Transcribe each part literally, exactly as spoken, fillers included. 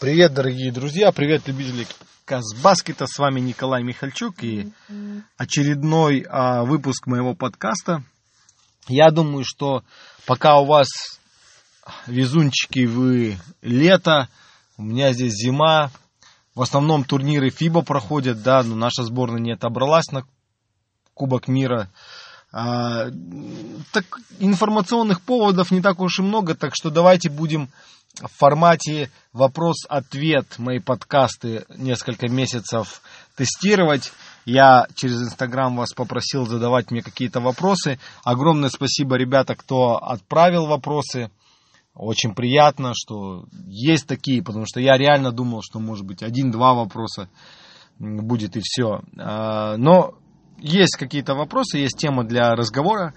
Привет, дорогие друзья, привет, любители Казбаскета, с вами Николай Михальчук и очередной а, выпуск моего подкаста. Я думаю, что пока у вас, везунчики, вы лето, у меня здесь зима, в основном турниры ФИБА проходят, да, но наша сборная не отобралась на Кубок Мира. А, так информационных поводов не так уж и много, так что давайте будем... В формате вопрос-ответ мои подкасты несколько месяцев тестировать. Я через Инстаграм вас попросил задавать мне какие-то вопросы. Огромное спасибо, ребята, кто отправил вопросы. Очень приятно, что есть такие, потому что я реально думал, что, может быть, один-два вопроса будет и все. Но есть какие-то вопросы, есть тема для разговора.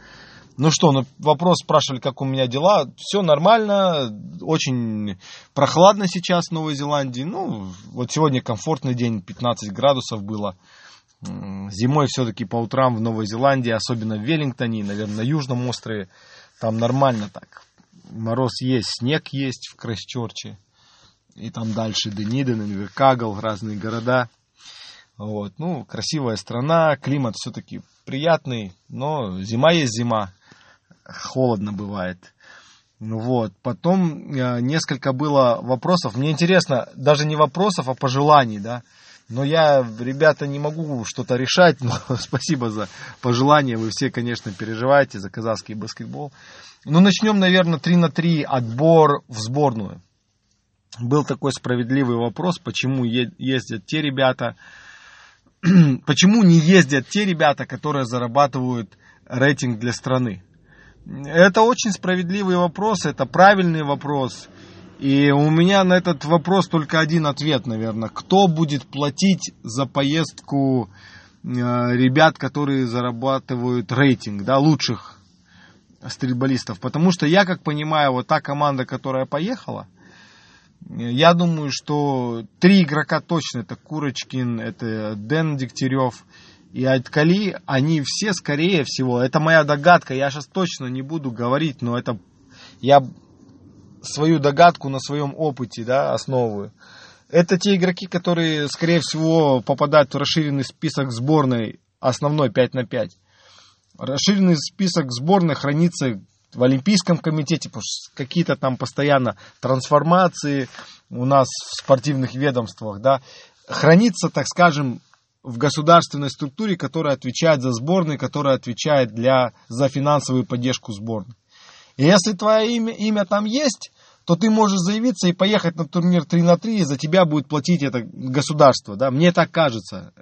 Ну что, ну вопрос спрашивали, как у меня дела. Все нормально, очень прохладно сейчас в Новой Зеландии. Ну, вот сегодня комфортный день, пятнадцать градусов было. Зимой все-таки по утрам в Новой Зеландии, особенно в Веллингтоне, наверное, на Южном острове, там нормально так. Мороз есть, снег есть в Крайстчерче. И там дальше Дениден, Инверкагл, разные города. Вот, ну, красивая страна, климат все-таки приятный, но зима есть зима. Холодно бывает. Вот. Потом э, несколько было вопросов. Мне интересно, даже не вопросов, а пожеланий, да. Но я, ребята, не могу что-то решать. Но спасибо за пожелания. Вы все, конечно, переживаете за казахский баскетбол. Ну, начнем, наверное, три на три отбор в сборную. Был такой справедливый вопрос, почему е- ездят те ребята, почему не ездят те ребята, которые зарабатывают рейтинг для страны. Это очень справедливый вопрос, это правильный вопрос. И у меня на этот вопрос только один ответ, наверное. Кто будет платить за поездку ребят, которые зарабатывают рейтинг, да, лучших стрельболистов? Потому что я, как понимаю, вот та команда, которая поехала, я думаю, что три игрока точно, это Курочкин, это Дэн Дегтярев и Айт Кали, они все, скорее всего, это моя догадка, я сейчас точно не буду говорить, но это я свою догадку на своем опыте, да, основываю. Это те игроки, которые, скорее всего, попадают в расширенный список сборной, основной пять на пять. Расширенный список сборной хранится в Олимпийском комитете, потому что какие-то там постоянно трансформации у нас в спортивных ведомствах, да, хранится, так скажем, в государственной структуре, которая отвечает за сборную, которая отвечает для, за финансовую поддержку сборной. И если твое имя, имя там есть, то ты можешь заявиться и поехать на турнир три на три, и за тебя будет платить это государство. Да? Мне так кажется,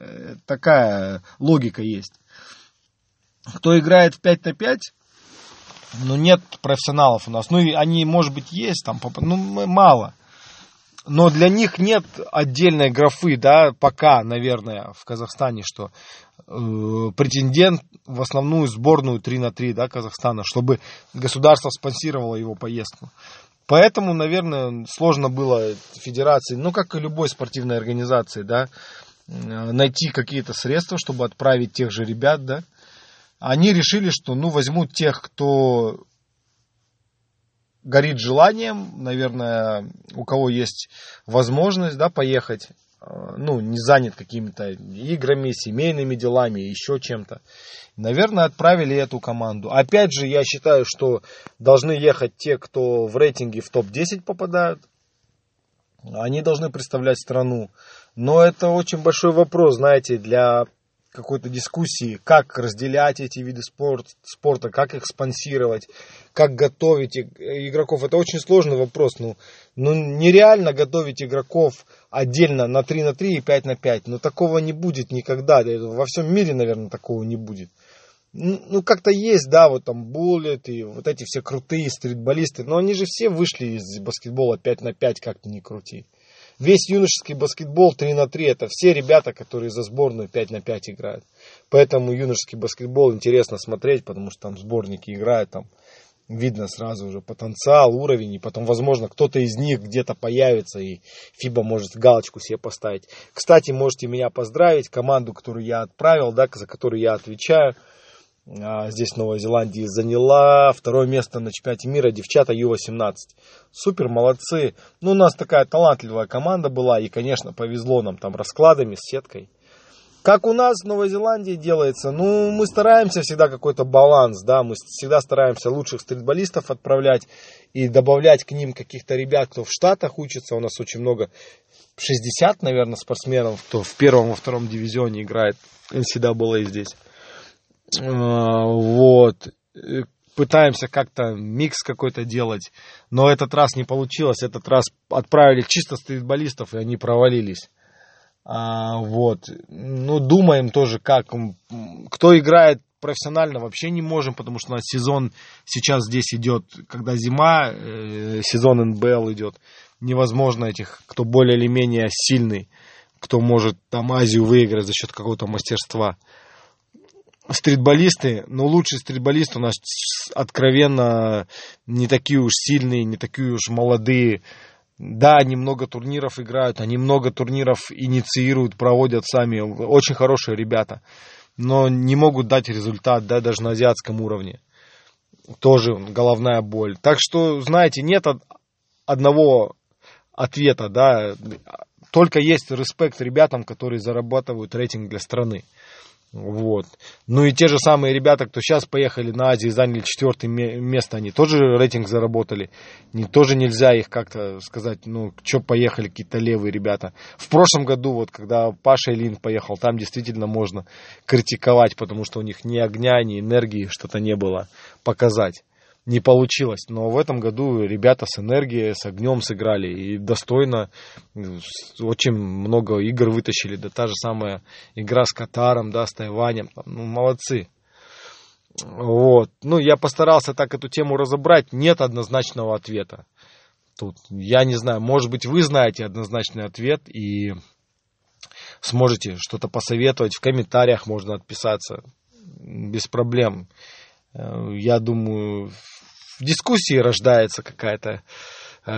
такая логика есть. Кто играет в пять на пять, ну нет профессионалов у нас. Ну и они, может быть, есть, там, ну мало. Но для них нет отдельной графы, да, пока, наверное, в Казахстане, что э, претендент в основную сборную три на три, да, Казахстана, чтобы государство спонсировало его поездку. Поэтому, наверное, сложно было федерации, ну, как и любой спортивной организации, да, найти какие-то средства, чтобы отправить тех же ребят, да. Они решили, что, ну, возьмут тех, кто... горит желанием, наверное, у кого есть возможность, да, поехать, ну, не занят какими-то играми, семейными делами, еще чем-то. Наверное, отправили эту команду. Опять же, я считаю, что должны ехать те, кто в рейтинге в топ десять попадают. Они должны представлять страну. Но это очень большой вопрос, знаете, для какой-то дискуссии, как разделять эти виды спорт, спорта, как их спонсировать, как готовить игроков. Это очень сложный вопрос. Ну, ну нереально готовить игроков отдельно на три на три и пять на пять. Но такого не будет никогда. Во всем мире, наверное, такого не будет. Ну, как-то есть, да, вот там Буллет и вот эти все крутые стритболисты. Но они же все вышли из баскетбола пять на пять, как-то не крути. Весь юношеский баскетбол три на три это все ребята, которые за сборную пять на пять играют. Поэтому юношеский баскетбол интересно смотреть, потому что там сборники играют, там видно сразу уже потенциал, уровень. И потом, возможно, кто-то из них где-то появится, и ФИБА может галочку себе поставить. Кстати, можете меня поздравить, команду, которую я отправил, да, за которую я отвечаю. здесь в Новой Зеландии, заняла второе место на чемпионате мира девчата ю восемнадцать. Супер, молодцы. Ну, у нас такая талантливая команда была, и, конечно, повезло нам там раскладами с сеткой. Как у нас в Новой Зеландии делается? Ну, мы стараемся всегда какой-то баланс, да, мы всегда стараемся лучших стритболистов отправлять и добавлять к ним каких-то ребят, кто в Штатах учится. У нас очень много, шестьдесят, наверное, спортсменов, кто в первом, во втором дивизионе играет, эн си эй эй здесь. Вот, пытаемся как-то микс какой-то делать, но этот раз не получилось, этот раз отправили чисто стритболистов, и они провалились. А, вот, ну, думаем тоже, как, кто играет профессионально, вообще не можем, потому что у нас сезон сейчас здесь идет, когда зима, сезон эн би эл идет, невозможно этих, кто более или менее сильный, кто может там Азию выиграть за счет какого-то мастерства. Стритболисты, но лучшие стритболисты у нас откровенно не такие уж сильные, не такие уж молодые. Да, они много турниров играют, они много турниров инициируют, проводят сами. Очень хорошие ребята, но не могут дать результат, да, даже на азиатском уровне. Тоже головная боль. Так что, знаете, нет одного ответа, да. Только есть респект ребятам, которые зарабатывают рейтинг для страны. Вот. Ну и те же самые ребята, кто сейчас поехали на Азию и заняли четвертое место, они тоже рейтинг заработали. Не, тоже нельзя их как-то сказать, ну, что поехали какие-то левые ребята. В прошлом году, вот, когда Паша Ильин поехал, там действительно можно критиковать, потому что у них ни огня, ни энергии что-то не было показать. Не получилось. Но в этом году ребята с энергией, с огнем сыграли. И достойно. Очень много игр вытащили. Да та же самая игра с Катаром, да, с Тайванем. Ну, молодцы. Вот. Ну, я постарался так эту тему разобрать. Нет однозначного ответа. Тут, я не знаю, может быть, вы знаете однозначный ответ и сможете что-то посоветовать. В комментариях можно отписаться. Без проблем. Я думаю, в дискуссии рождается какая-то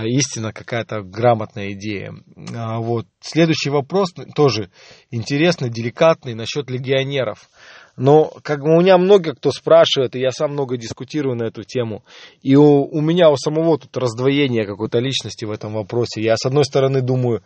истина, какая-то грамотная идея. Вот. Следующий вопрос тоже интересный, деликатный, насчет легионеров. Но как бы у меня много кто спрашивает, и я сам много дискутирую на эту тему. И у, у меня у самого тут раздвоение какой-то личности в этом вопросе. Я, с одной стороны, думаю,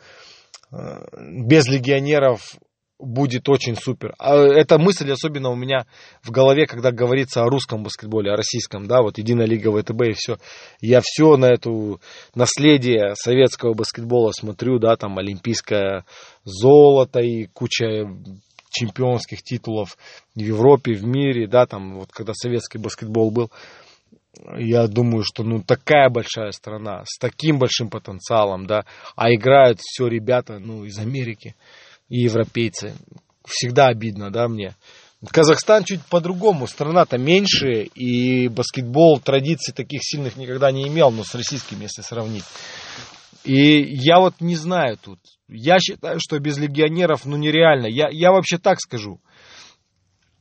без легионеров будет очень супер. А эта мысль особенно у меня в голове, когда говорится о русском баскетболе, о российском, да, вот Единая лига ВТБ и все. Я все на эту наследие советского баскетбола смотрю, да, там олимпийское золото и куча чемпионских титулов в Европе, в мире, да, там вот когда советский баскетбол был. Я думаю, что ну такая большая страна, с таким большим потенциалом, да, а играют все ребята, ну, из Америки. И европейцы. Всегда обидно, да, мне. Казахстан чуть по-другому. Страна-то меньше, и баскетбол традиций таких сильных никогда не имел, но с российским, если сравнить. И я вот не знаю тут. Я считаю, что без легионеров, ну, нереально. Я, я вообще так скажу.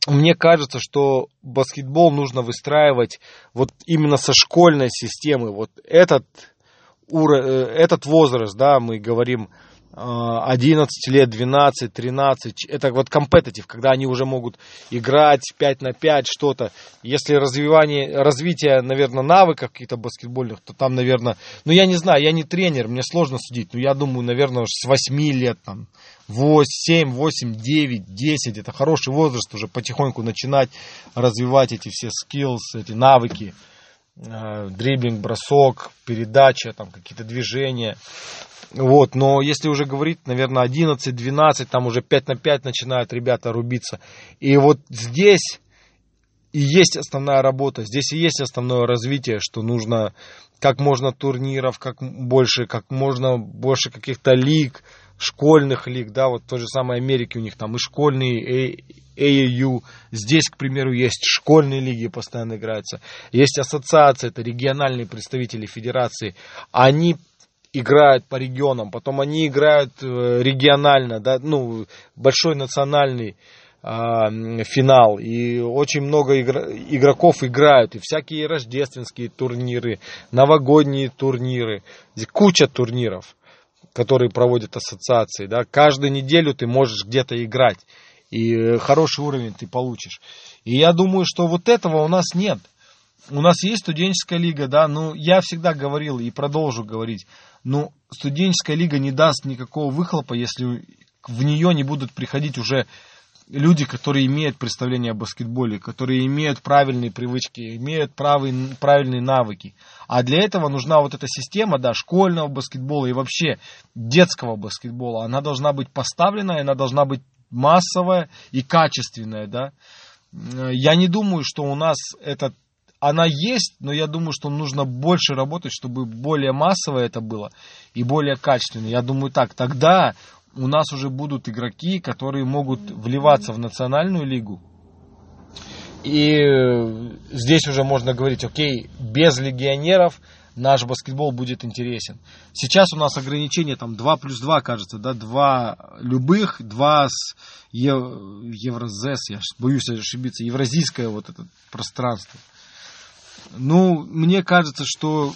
Мне кажется, что баскетбол нужно выстраивать вот именно со школьной системы. Вот этот, этот возраст, да, мы говорим, одиннадцать лет, двенадцать, тринадцать, это вот competitive, когда они уже могут играть пять на пять, что-то. Если развивание, развитие, наверное, навыков каких-то баскетбольных, то там, наверное, ну я не знаю, я не тренер, мне сложно судить, но я думаю, наверное, с восьми лет, там, семь, восемь, девять, десять, это хороший возраст уже потихоньку начинать развивать эти все skills, эти навыки. Дриблинг, бросок, передача, там какие-то движения. Вот, но если уже говорить, наверное, одиннадцать-двенадцать, там уже пять на пять начинают ребята рубиться. И вот здесь и есть основная работа, здесь и есть основное развитие, что нужно как можно турниров, как больше, как можно больше каких-то лиг, школьных лиг, да, вот в той же самой Америке у них там и школьные, и эй эй ю, здесь, к примеру, есть школьные лиги, постоянно играются, есть ассоциации, это региональные представители федерации, они играют по регионам, потом они играют регионально, да, ну, большой национальный финал, и очень много игроков играют, и всякие рождественские турниры, новогодние турниры, куча турниров, которые проводят ассоциации, да, каждую неделю ты можешь где-то играть. и хороший уровень ты получишь. И я думаю, что вот этого у нас нет. У нас есть студенческая лига, да, ну, я всегда говорил и продолжу говорить, ну, студенческая лига не даст никакого выхлопа, если в нее не будут приходить уже люди, которые имеют представление о баскетболе, которые имеют правильные привычки, имеют правые, правильные навыки. А для этого нужна вот эта система, да, школьного баскетбола и вообще детского баскетбола. Она должна быть поставлена, она должна быть массовая и качественная, да. Я не думаю, что у нас это... Она есть, но я думаю, что нужно больше работать, чтобы более массовое это было и более качественное. Я думаю так, тогда у нас уже будут игроки, которые могут вливаться в национальную лигу. И здесь уже можно говорить, окей, без легионеров наш баскетбол будет интересен. Сейчас у нас ограничение там два плюс два, кажется, да, два любых, два с Евразес, я боюсь ошибиться, евразийское вот это пространство. Ну, мне кажется, что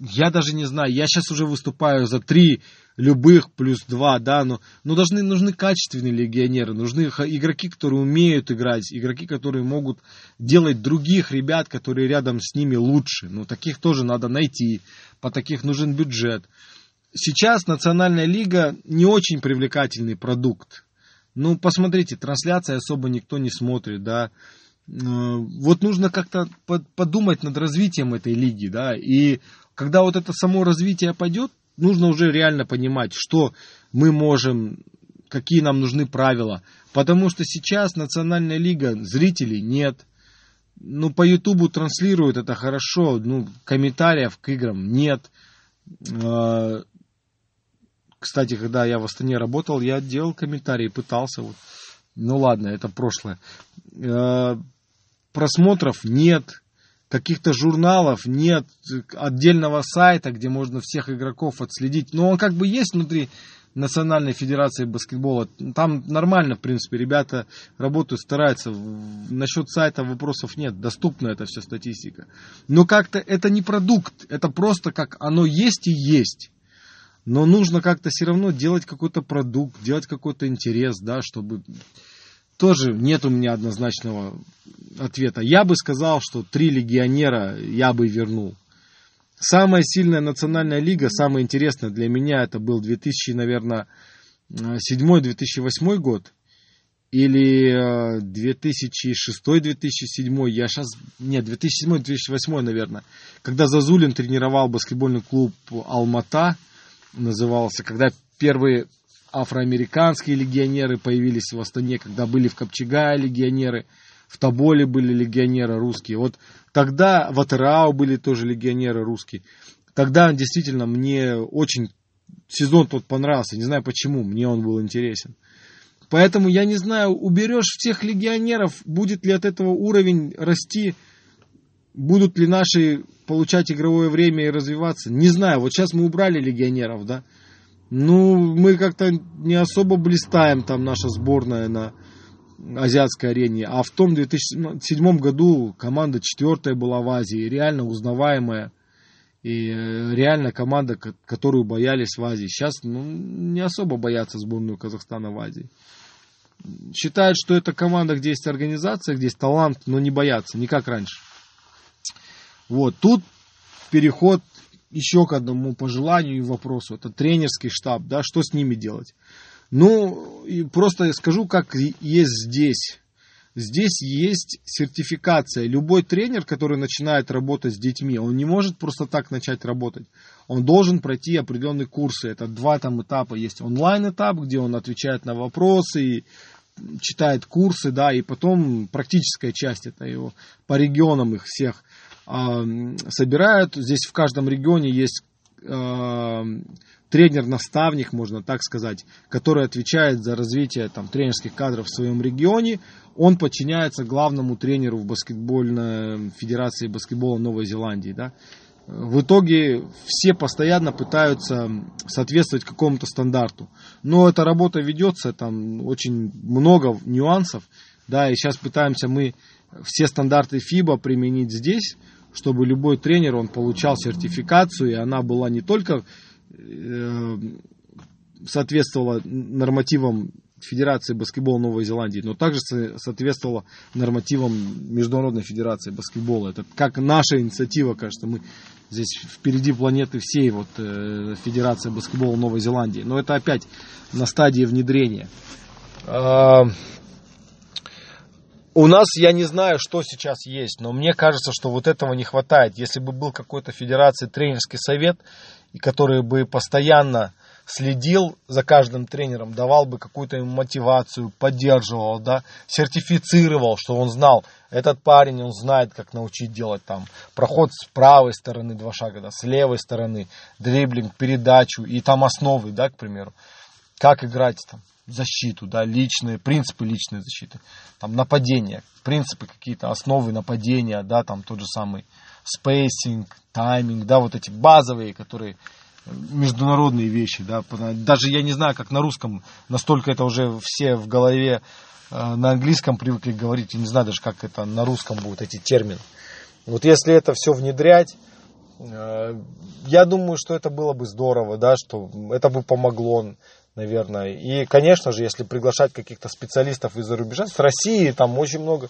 я даже не знаю, я сейчас уже выступаю за три любых плюс два, да, но, но должны, нужны качественные легионеры, нужны игроки, которые умеют играть, игроки, которые могут делать других ребят, которые рядом с ними лучше. Ну, таких тоже надо найти, по таких нужен бюджет. Сейчас национальная лига не очень привлекательный продукт. Ну, посмотрите, трансляции особо никто не смотрит, да. Вот нужно как-то подумать над развитием этой лиги, да, и когда вот это само развитие пойдет, нужно уже реально понимать, что мы можем, какие нам нужны правила, потому что сейчас национальная лига, зрителей нет, ну, по Ютубу транслируют это хорошо, ну, комментариев к играм нет. Кстати, когда я в Астане работал, я делал комментарии, пытался, вот, ну, ладно, это прошлое. Просмотров нет, каких-то журналов нет, отдельного сайта, где можно всех игроков отследить. Но он как бы есть внутри Национальной Федерации Баскетбола. Там нормально, в принципе, ребята работают, стараются. Насчет сайта вопросов нет, доступна эта вся статистика. Но как-то это не продукт, это просто как оно есть и есть. Но нужно как-то все равно делать какой-то продукт, делать какой-то интерес, да, чтобы... Тоже нет у меня однозначного ответа. Я бы сказал, что три легионера я бы вернул. Самая сильная национальная лига, самая интересная для меня, это был две тысячи седьмой две тысячи восьмой год. Или две тысячи шестой две тысячи седьмой. Я сейчас... Нет, две тысячи седьмой две тысячи восьмой, наверное. Когда Зазулин тренировал баскетбольный клуб «Алматы», назывался, когда первые... афроамериканские легионеры появились в Астане, когда были в Капчагае легионеры, в Тоболе были легионеры русские. Вот тогда в Атырау были тоже легионеры русские. Тогда действительно мне очень сезон тот понравился. Не знаю почему, мне он был интересен. Поэтому я не знаю, уберешь всех легионеров, будет ли от этого уровень расти, будут ли наши получать игровое время и развиваться. Не знаю, вот сейчас мы убрали легионеров, да. Ну, мы как-то не особо блистаем, там, наша сборная на азиатской арене. А в том две тысячи седьмом году команда четвертая была в Азии, реально узнаваемая. И реально команда, которую боялись в Азии. Сейчас, ну, не особо боятся сборную Казахстана в Азии. Считают, что это команда, где есть организация, где есть талант, но не боятся, не как раньше. Вот, тут переход... Еще к одному пожеланию и вопросу. Это тренерский штаб, да, что с ними делать? Ну, и просто скажу, как есть здесь. Здесь есть сертификация. Любой тренер, который начинает работать с детьми, он не может просто так начать работать. Он должен пройти определенные курсы. Это два там этапа. Есть онлайн-этап, где он отвечает на вопросы и читает курсы, да, и потом практическая часть, это его по регионам их всех собирают. Здесь в каждом регионе есть э, тренер-наставник, можно так сказать, который отвечает за развитие там, тренерских кадров в своем регионе. Он подчиняется главному тренеру в баскетбольной Федерации баскетбола Новой Зеландии. Да? В итоге все постоянно пытаются соответствовать какому-то стандарту. Но эта работа ведется, там очень много нюансов. Да, и сейчас пытаемся мы все стандарты ФИБА применить здесь, чтобы любой тренер, он получал сертификацию, и она была не только э, соответствовала нормативам Федерации баскетбола Новой Зеландии, но также соответствовало нормативам Международной Федерации баскетбола. Это как наша инициатива, кажется, мы здесь впереди планеты всей, вот, э, Федерация баскетбола Новой Зеландии. Но это опять на стадии внедрения. А, у нас, я не знаю, что сейчас есть, но мне кажется, что вот этого не хватает. Если бы был какой-то федерации тренерский совет, который бы постоянно следил за каждым тренером, давал бы какую-то ему мотивацию, поддерживал, да, сертифицировал, что он знал, этот парень, он знает, как научить делать там проход с правой стороны два шага, да, с левой стороны, дриблинг, передачу и там основы, да, к примеру, как играть там защиту, да, личные, принципы личной защиты, там нападение, принципы какие-то, основы нападения, да, там тот же самый спейсинг, тайминг, да, вот эти базовые, которые международные вещи, да, даже я не знаю, как на русском, настолько это уже все в голове э, на английском привыкли говорить, я не знаю даже, как это на русском будут эти термины. Вот если это все внедрять, э, я думаю, что это было бы здорово, да, что это бы помогло, наверное. И, конечно же, если приглашать каких-то специалистов из-за рубежа, с России там очень много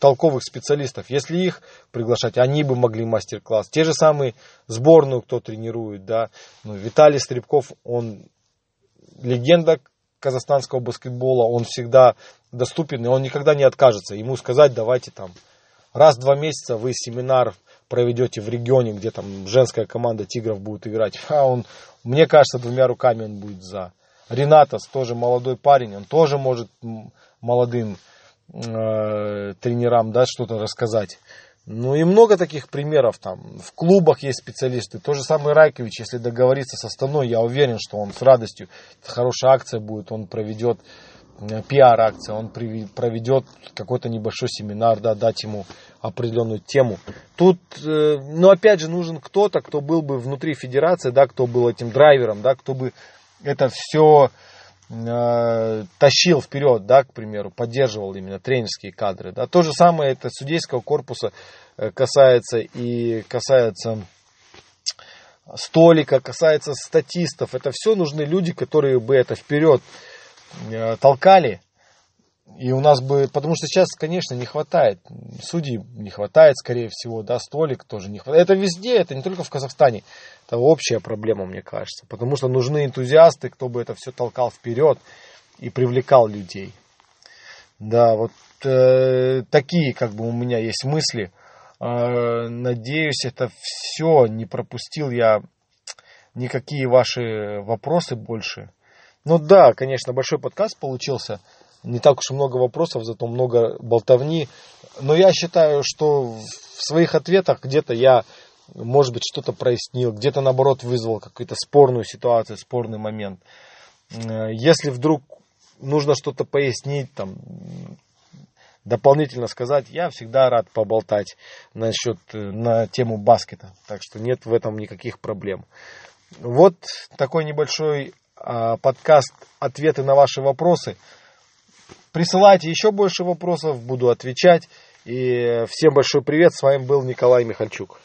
толковых специалистов, если их приглашать, они бы могли мастер-класс. Те же самые сборную, кто тренирует, да, ну, Виталий Стребков, он легенда казахстанского баскетбола, он всегда доступен, и он никогда не откажется. Ему сказать, давайте там раз в два месяца вы семинар проведете в регионе, где там женская команда «Тигров» будет играть. А он, мне кажется, двумя руками он будет за. Ринатос, тоже молодой парень, он тоже может молодым тренерам, да, что-то рассказать. Ну и много таких примеров там. В клубах есть специалисты. То же самое Райкович, если договориться с Астаной, я уверен, что он с радостью. Это хорошая акция будет, он проведет пиар-акция, он проведет какой-то небольшой семинар, да, дать ему определенную тему. Тут, ну опять же, нужен кто-то, кто был бы внутри федерации, да, кто был этим драйвером, да, кто бы это все тащил вперед, да, к примеру, поддерживал именно тренерские кадры. Да. То же самое это судейского корпуса касается и касается столика, касается статистов. Это все нужны люди, которые бы это вперед толкали. И у нас бы, потому что сейчас, конечно, не хватает, судей не хватает, скорее всего, да, столик тоже не хватает. Это везде, это не только в Казахстане, это общая проблема, мне кажется, потому что нужны энтузиасты, кто бы это все толкал вперед и привлекал людей. Да, вот э, такие, как бы, у меня есть мысли. Э, надеюсь, это все, не пропустил я никакие ваши вопросы больше. Ну да, конечно, большой подкаст получился. Не так уж и много вопросов, зато много болтовни. Но я считаю, что в своих ответах где-то я, может быть, что-то прояснил, где-то, наоборот, вызвал какую-то спорную ситуацию, спорный момент. Если вдруг нужно что-то пояснить, там, дополнительно сказать, я всегда рад поболтать насчет, на тему баскета. Так что нет в этом никаких проблем. Вот такой небольшой подкаст «Ответы на ваши вопросы». Присылайте еще больше вопросов, буду отвечать. И всем большой привет, с вами был Николай Михальчук.